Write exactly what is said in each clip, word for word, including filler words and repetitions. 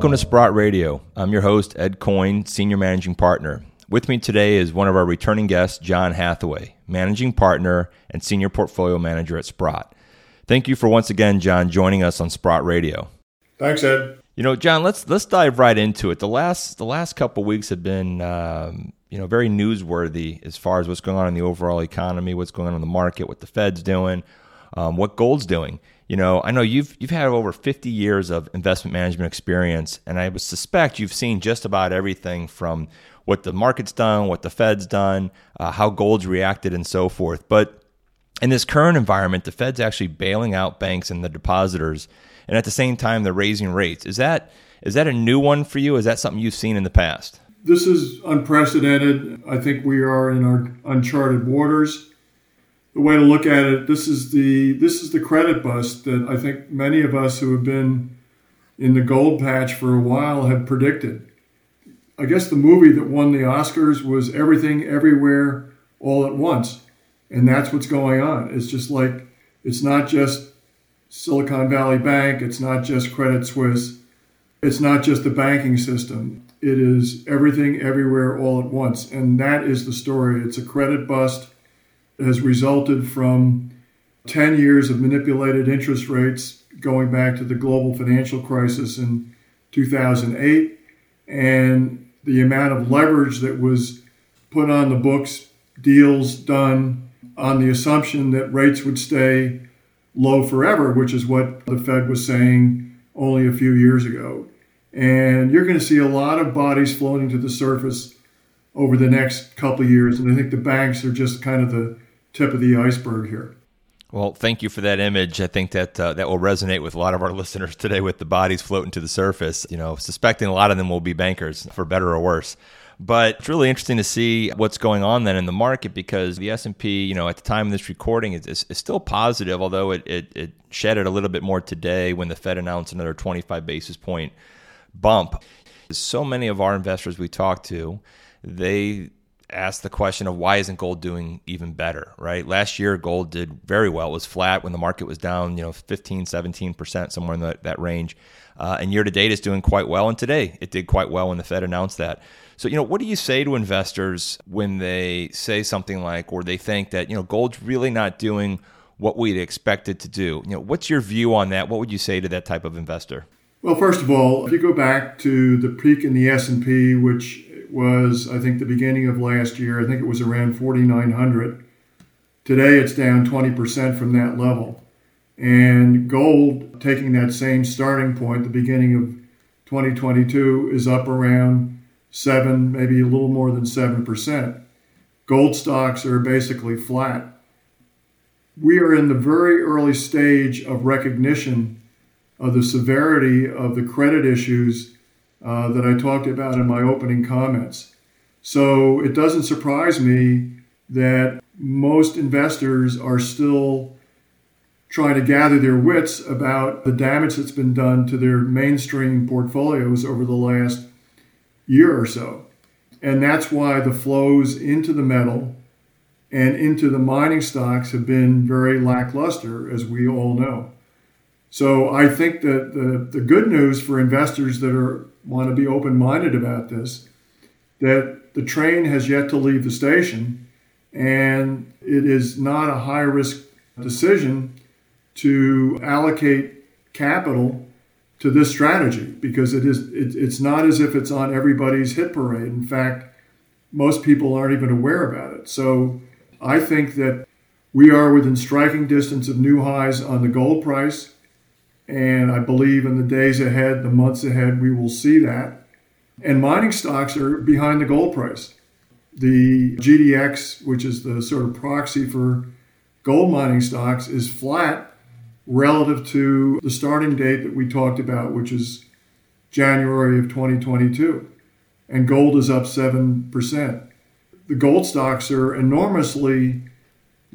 Welcome to Sprott Radio. I'm your host, Ed Coyne, Senior Managing Partner. With me today is one of our returning guests, John Hathaway, Managing Partner and Senior Portfolio Manager at Sprott. Thank you for once again, John, joining us on Sprott Radio. Thanks, Ed. You know, John, let's let's dive right into it. The last the last couple of weeks have been um, you know, very newsworthy as far as what's going on in the overall economy, what's going on in the market, what the Fed's doing, um, what gold's doing. You know, I know you've you've had over fifty years of investment management experience, and I would suspect you've seen just about everything from what the market's done, what the Fed's done, uh, how gold's reacted, and so forth. But in this current environment, the Fed's actually bailing out banks and the depositors, and at the same time, they're raising rates. Is that is that a new one for you? Is that something you've seen in the past? This is unprecedented. I think we are in our uncharted waters. The way to look at it, this is the this is the credit bust that I think many of us who have been in the gold patch for a while have predicted. I guess the movie that won the Oscars was Everything, Everywhere, All at Once. And that's what's going on. It's just like, it's not just Silicon Valley Bank. It's not just Credit Suisse. It's not just the banking system. It is everything, everywhere, all at once. And that is the story. It's a credit bust has resulted from ten years of manipulated interest rates going back to the global financial crisis in two thousand eight, and the amount of leverage that was put on the books, deals done on the assumption that rates would stay low forever, which is what the Fed was saying only a few years ago. And you're going to see a lot of bodies floating to the surface over the next couple of years, and I think the banks are just kind of the tip of the iceberg here. Well, thank you for that image. I think that uh, that will resonate with a lot of our listeners today with the bodies floating to the surface. You know, suspecting a lot of them will be bankers, for better or worse. But it's really interesting to see what's going on then in the market, because the S and P, you know, at the time of this recording is, is, is still positive, although it, it, it shedded a little bit more today when the Fed announced another twenty-five basis point bump. So many of our investors we talk to, they asked the question of why isn't gold doing even better, right? Last year, gold did very well. It was flat when the market was down, you know, fifteen, seventeen percent, somewhere in that, that range. Uh, and year to date, it's doing quite well. And today, it did quite well when the Fed announced that. So, you know, what do you say to investors when they say something like, or they think that, you know, gold's really not doing what we'd expect it to do? You know, what's your view on that? What would you say to that type of investor? Well, first of all, if you go back to the peak in the S and P, which was, I think, the beginning of last year. I think it was around forty-nine hundred. Today, it's down twenty percent from that level. And gold, taking that same starting point, the beginning of twenty twenty-two, is up around seven, maybe a little more than seven percent. Gold stocks are basically flat. We are in the very early stage of recognition of the severity of the credit issues Uh, that I talked about in my opening comments. So it doesn't surprise me that most investors are still trying to gather their wits about the damage that's been done to their mainstream portfolios over the last year or so. And that's why the flows into the metal and into the mining stocks have been very lackluster, as we all know. So I think that the, the good news for investors that are want to be open-minded about this, that the train has yet to leave the station, and it is not a high-risk decision to allocate capital to this strategy, because it is it, it's not as if it's on everybody's hit parade. In fact, most people aren't even aware about it. So I think that we are within striking distance of new highs on the gold price. And I believe in the days ahead, the months ahead, we will see that. And mining stocks are behind the gold price. The G D X, which is the sort of proxy for gold mining stocks, is flat relative to the starting date that we talked about, which is January of twenty twenty-two. And gold is up seven percent. The gold stocks are enormously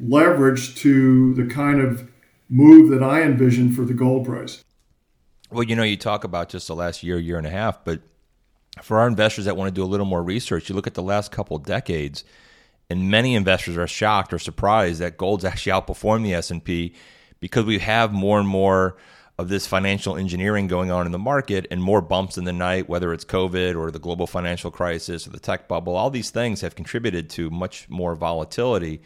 leveraged to the kind of move that I envision for the gold price. Well, you know, you talk about just the last year, year and a half, but for our investors that want to do a little more research, you look at the last couple of decades, and many investors are shocked or surprised that gold's actually outperformed the S and P, because we have more and more of this financial engineering going on in the market and more bumps in the night, whether it's COVID or the global financial crisis or the tech bubble. All these things have contributed to much more volatility.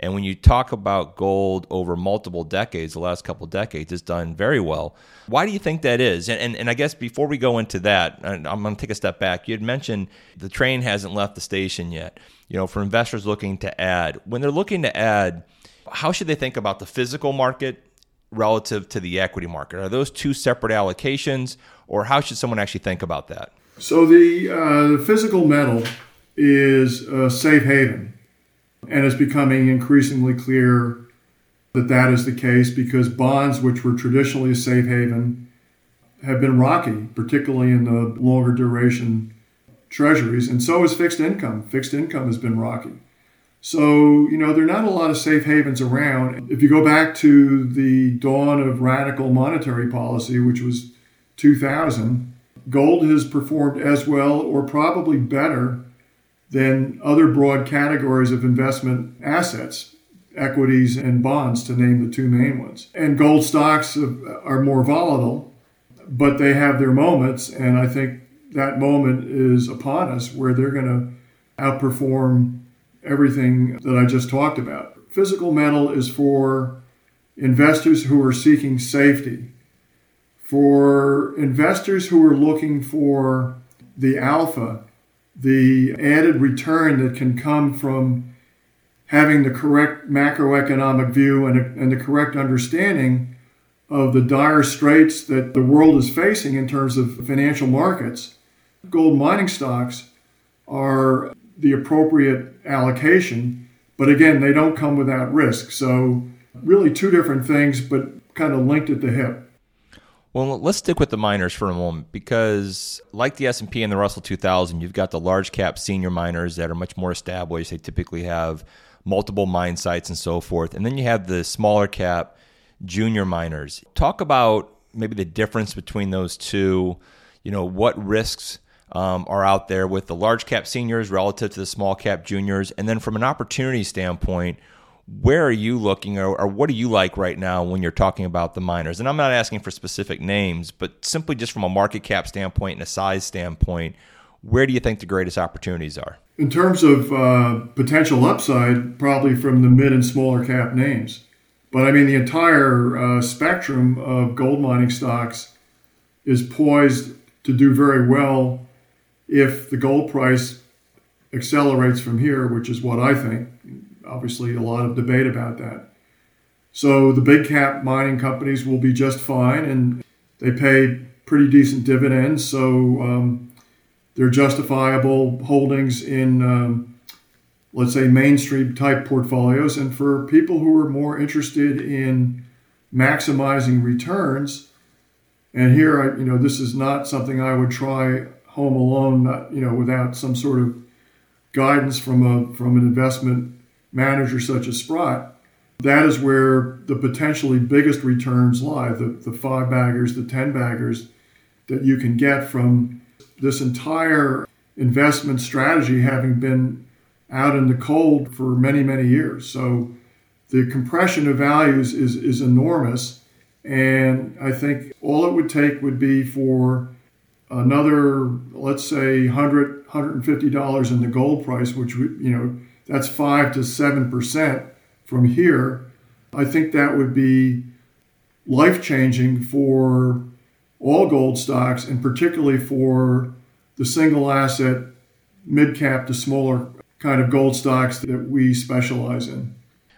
And when you talk about gold over multiple decades, the last couple of decades, it's done very well. Why do you think that is? And, and and I guess before we go into that, and I'm going to take a step back. You had mentioned the train hasn't left the station yet. You know, for investors looking to add, when they're looking to add, how should they think about the physical market relative to the equity market? Are those two separate allocations, or how should someone actually think about that? So the, uh, the physical metal is a safe haven. And it's becoming increasingly clear that that is the case because bonds, which were traditionally a safe haven, have been rocky, particularly in the longer duration treasuries. And so is fixed income. Fixed income has been rocky. So, you know, there are not a lot of safe havens around. If you go back to the dawn of radical monetary policy, which was two thousand, gold has performed as well or probably better than other broad categories of investment assets, equities and bonds, to name the two main ones. And gold stocks are more volatile, but they have their moments. And I think that moment is upon us where they're going to outperform everything that I just talked about. Physical metal is for investors who are seeking safety, for investors who are looking for the alpha, the added return that can come from having the correct macroeconomic view and, and the correct understanding of the dire straits that the world is facing in terms of financial markets. Gold mining stocks are the appropriate allocation, but again, they don't come without risk. So really two different things, but kind of linked at the hip. Well, let's stick with the miners for a moment because like the S and P and the Russell two thousand, you've got the large cap senior miners that are much more established. They typically have multiple mine sites and so forth. And then you have the smaller cap junior miners. Talk about maybe the difference between those two, you know, what risks um, are out there with the large cap seniors relative to the small cap juniors. And then from an opportunity standpoint, where are you looking or, or what do you like right now when you're talking about the miners? And I'm not asking for specific names, but simply just from a market cap standpoint and a size standpoint, where do you think the greatest opportunities are? In terms of uh, potential upside, probably from the mid and smaller cap names. But I mean, the entire uh, spectrum of gold mining stocks is poised to do very well if the gold price accelerates from here, which is what I think. Obviously, a lot of debate about that. So the big cap mining companies will be just fine, and they pay pretty decent dividends. So um, they're justifiable holdings in, um, let's say, mainstream type portfolios. And for people who are more interested in maximizing returns, and here, I, you know, this is not something I would try home alone, not, you know, without some sort of guidance from a from an investment manager such as Sprott, that is where the potentially biggest returns lie, the, the five baggers, the ten baggers that you can get from this entire investment strategy having been out in the cold for many, many years. So the compression of values is, is enormous. And I think all it would take would be for another, let's say, one hundred dollars, one hundred fifty dollars in the gold price, which would, you know, that's five to seven percent from here. I think that would be life-changing for all gold stocks, and particularly for the single asset, mid-cap to smaller kind of gold stocks that we specialize in.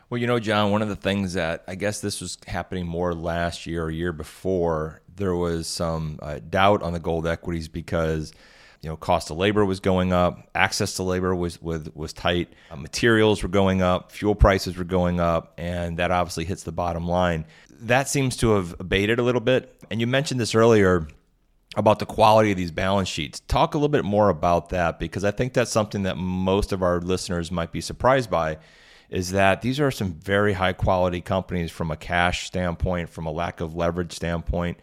Well, you know, John, one of the things that I guess this was happening more last year or year before, there was some uh, doubt on the gold equities because you know, cost of labor was going up, access to labor was was, was tight, uh, materials were going up, fuel prices were going up, and that obviously hits the bottom line. That seems to have abated a little bit. And you mentioned this earlier about the quality of these balance sheets. Talk a little bit more about that, because I think that's something that most of our listeners might be surprised by, is that these are some very high quality companies from a cash standpoint, from a lack of leverage standpoint.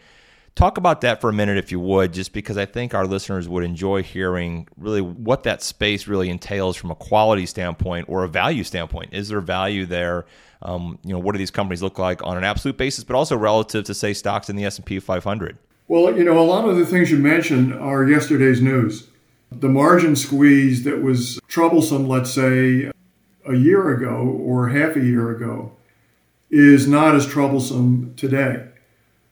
Talk about that for a minute, if you would, just because I think our listeners would enjoy hearing really what that space really entails from a quality standpoint or a value standpoint. Is there value there? Um, you know, what do these companies look like on an absolute basis, but also relative to, say, stocks in the S and P five hundred? Well, you know, a lot of the things you mentioned are yesterday's news. The margin squeeze that was troublesome, let's say, a year ago or half a year ago is not as troublesome today.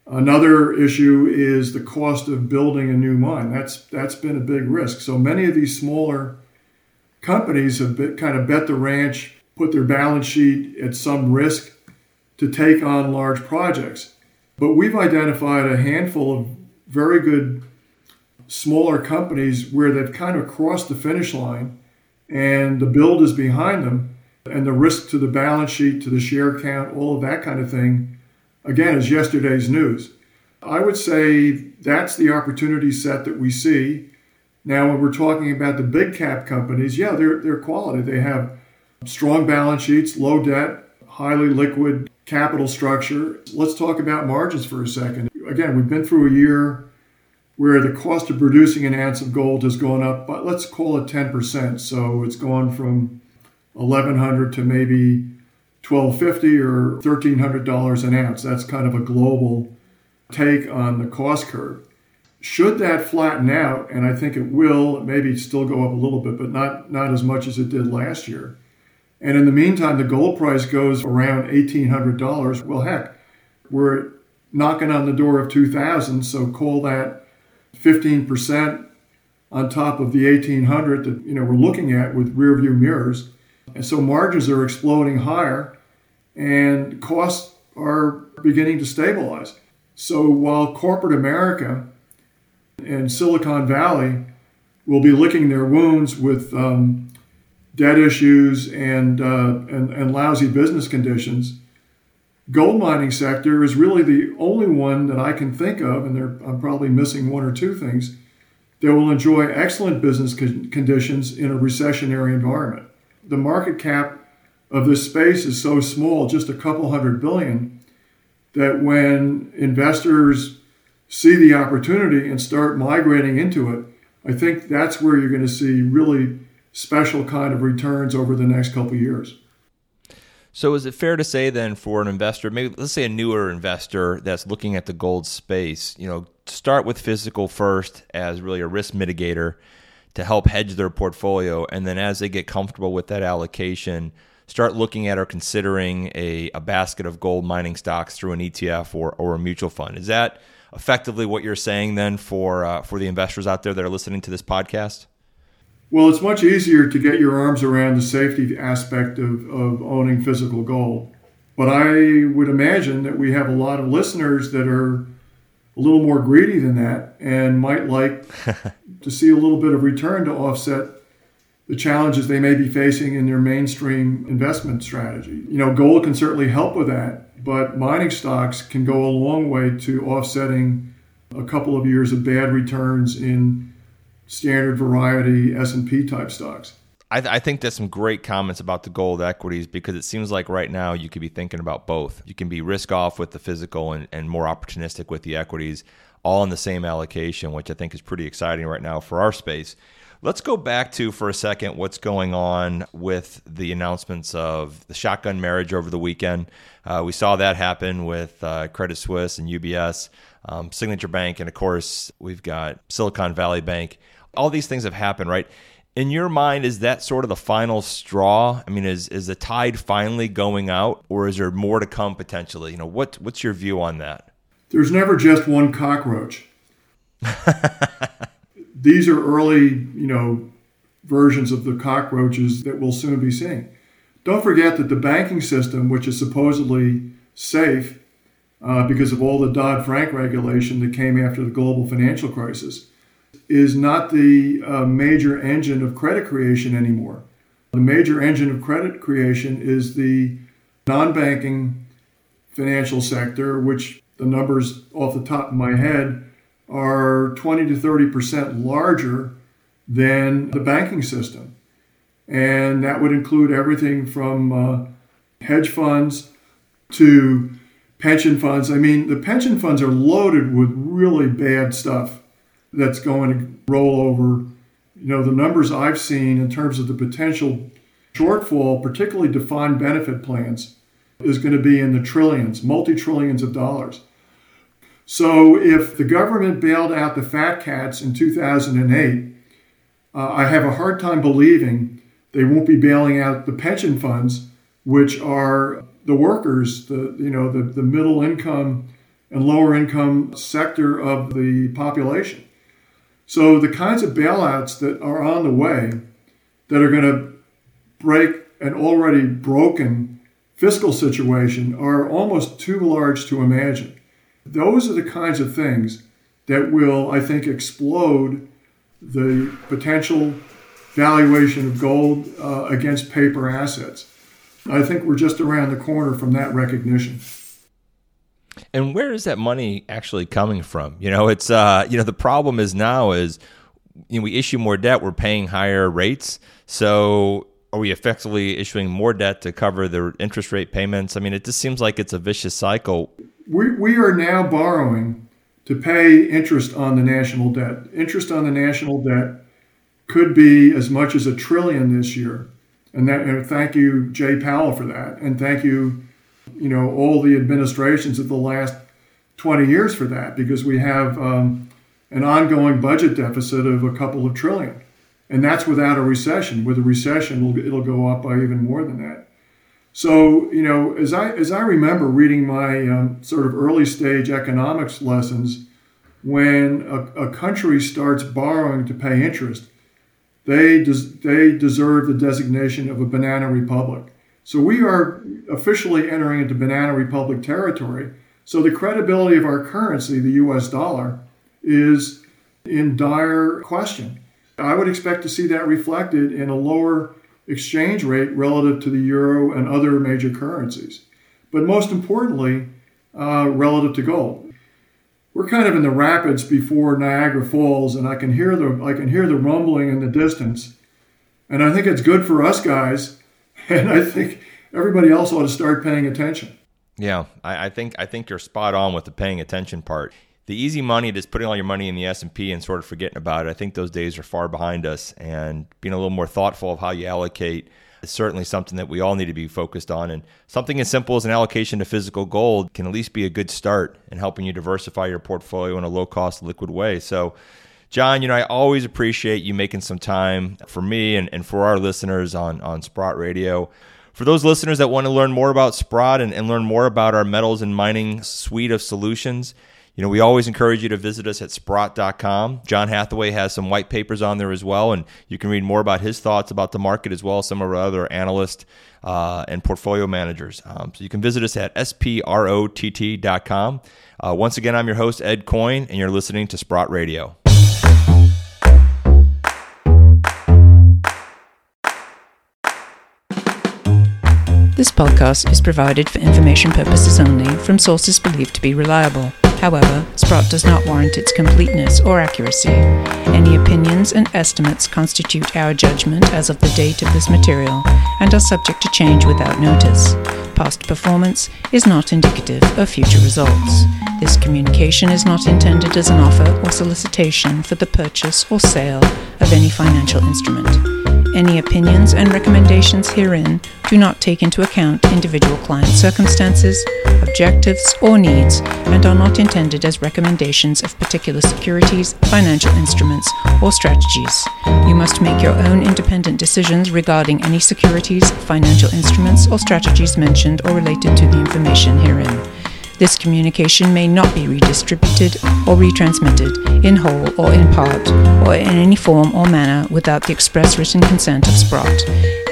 Another issue is the cost of building a new mine. That's that's been a big risk. So many of these smaller companies have been, kind of bet the ranch, put their balance sheet at some risk to take on large projects. But we've identified a handful of very good smaller companies where they've kind of crossed the finish line and the build is behind them, and the risk to the balance sheet, to the share count, all of that kind of thing, again, is yesterday's news. I would say that's the opportunity set that we see. Now, when we're talking about the big cap companies, yeah, they're, they're quality. They have strong balance sheets, low debt, highly liquid capital structure. Let's talk about margins for a second. Again, we've been through a year where the cost of producing an ounce of gold has gone up, but let's call it ten percent. So it's gone from eleven hundred dollars to maybe twelve fifty or thirteen hundred dollars an ounce. That's kind of a global take on the cost curve. Should that flatten out, and I think it will, maybe still go up a little bit, but not, not as much as it did last year. And in the meantime, the gold price goes around eighteen hundred dollars. Well, heck, we're knocking on the door of two thousand, so call that fifteen percent on top of the eighteen hundred that, you know, we're looking at with rearview mirrors. And so margins are exploding higher and costs are beginning to stabilize. So while corporate America and Silicon Valley will be licking their wounds with um, debt issues and, uh, and, and lousy business conditions, gold mining sector is really the only one that I can think of, and there, I'm probably missing one or two things, that will enjoy excellent business con- conditions in a recessionary environment. The market cap of this space is so small, just a couple hundred billion, that when investors see the opportunity and start migrating into it, I think that's where you're going to see really special kind of returns over the next couple of years. So is it fair to say then for an investor, maybe let's say a newer investor that's looking at the gold space, you know, start with physical first as really a risk mitigator to help hedge their portfolio, and then as they get comfortable with that allocation, start looking at or considering a, a basket of gold mining stocks through an E T F or, or a mutual fund. Is that effectively what you're saying then for uh, for the investors out there that are listening to this podcast? Well, it's much easier to get your arms around the safety aspect of, of owning physical gold. But I would imagine that we have a lot of listeners that are a little more greedy than that and might like to see a little bit of return to offset the challenges they may be facing in their mainstream investment strategy. You know, gold can certainly help with that, but mining stocks can go a long way to offsetting a couple of years of bad returns in standard variety S and P type stocks. I, th- I think there's some great comments about the gold equities, because it seems like right now you could be thinking about both. You can be risk off with the physical and, and more opportunistic with the equities, all in the same allocation, which I think is pretty exciting right now for our space. Let's go back to, for a second, what's going on with the announcements of the shotgun marriage over the weekend. Uh, we saw that happen with uh, Credit Suisse and U B S, um, Signature Bank, and of course, we've got Silicon Valley Bank. All these things have happened, right? In your mind, is that sort of the final straw? I mean, is is the tide finally going out, or is there more to come potentially? You know, what what's your view on that? There's never just one cockroach. These are early, you know, versions of the cockroaches that we'll soon be seeing. Don't forget that the banking system, which is supposedly safe uh, because of all the Dodd-Frank regulation that came after the global financial crisis, is not the uh, major engine of credit creation anymore. The major engine of credit creation is the non-banking financial sector, which the numbers off the top of my head are twenty to thirty percent larger than the banking system. And that would include everything from uh, hedge funds to pension funds. I mean, the pension funds are loaded with really bad stuff that's going to roll over. You know, the numbers I've seen in terms of the potential shortfall, particularly defined benefit plans, is going to be in the trillions, multi-trillions of dollars. So if the government bailed out the fat cats in two thousand eight, uh, I have a hard time believing they won't be bailing out the pension funds, which are the workers, the you know the, the middle income and lower income sector of the population. So the kinds of bailouts that are on the way that are going to break an already broken fiscal situation are almost too large to imagine. Those are the kinds of things that will, I think, explode the potential valuation of gold uh, against paper assets. I think we're just around the corner from that recognition. And where is that money actually coming from? You know, it's uh, you know, the problem is now is you know, we issue more debt, we're paying higher rates. So are we effectively issuing more debt to cover the interest rate payments? I mean, it just seems like it's a vicious cycle. We we are now borrowing to pay interest on the national debt. Interest on the national debt could be as much as a trillion this year. And that, and thank you, Jay Powell, for that. And thank you, you know, all the administrations of the last twenty years for that, because we have um, an ongoing budget deficit of a couple of trillion. And that's without a recession. With a recession, it'll, it'll go up by even more than that. So, you know, as I as I remember reading my um, sort of early stage economics lessons, when a, a country starts borrowing to pay interest, they des- they deserve the designation of a banana republic. So we are officially entering into banana republic territory. So the credibility of our currency, the U S dollar, is in dire question. I would expect to see that reflected in a lower exchange rate relative to the euro and other major currencies. But most importantly, uh, relative to gold. We're kind of in the rapids before Niagara Falls, and I can hear the I can hear the rumbling in the distance. And I think it's good for us guys, and I think everybody else ought to start paying attention. Yeah, I, I think I think you're spot on with the paying attention part. The easy money, just putting all your money in the S and P and sort of forgetting about it, I think those days are far behind us. And being a little more thoughtful of how you allocate is certainly something that we all need to be focused on. And something as simple as an allocation to physical gold can at least be a good start in helping you diversify your portfolio in a low-cost, liquid way. So, John, you know, I always appreciate you making some time for me and, and for our listeners on, on Sprott Radio. For those listeners that want to learn more about Sprott and, and learn more about our metals and mining suite of solutions, you know, we always encourage you to visit us at sprott dot com. John Hathaway has some white papers on there as well, and you can read more about his thoughts about the market as well as some of our other analysts uh, and portfolio managers. Um, so you can visit us at sprott dot com. Uh, once again, I'm your host, Ed Coyne, and you're listening to Sprott Radio. This podcast is provided for information purposes only from sources believed to be reliable. However, Sprott does not warrant its completeness or accuracy. Any opinions and estimates constitute our judgment as of the date of this material and are subject to change without notice. Past performance is not indicative of future results. This communication is not intended as an offer or solicitation for the purchase or sale of any financial instrument. Any opinions and recommendations herein do not take into account individual client circumstances, objectives, or needs, and are not intended as recommendations of particular securities, financial instruments, or strategies. You must make your own independent decisions regarding any securities, financial instruments, or strategies mentioned or related to the information herein. This communication may not be redistributed or retransmitted in whole or in part or in any form or manner without the express written consent of Sprott.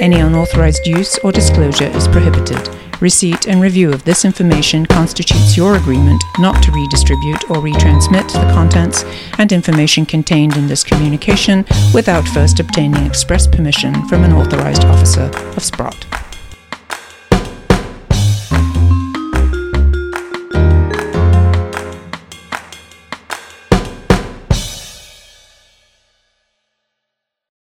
Any unauthorized use or disclosure is prohibited. Receipt and review of this information constitutes your agreement not to redistribute or retransmit the contents and information contained in this communication without first obtaining express permission from an authorized officer of Sprott.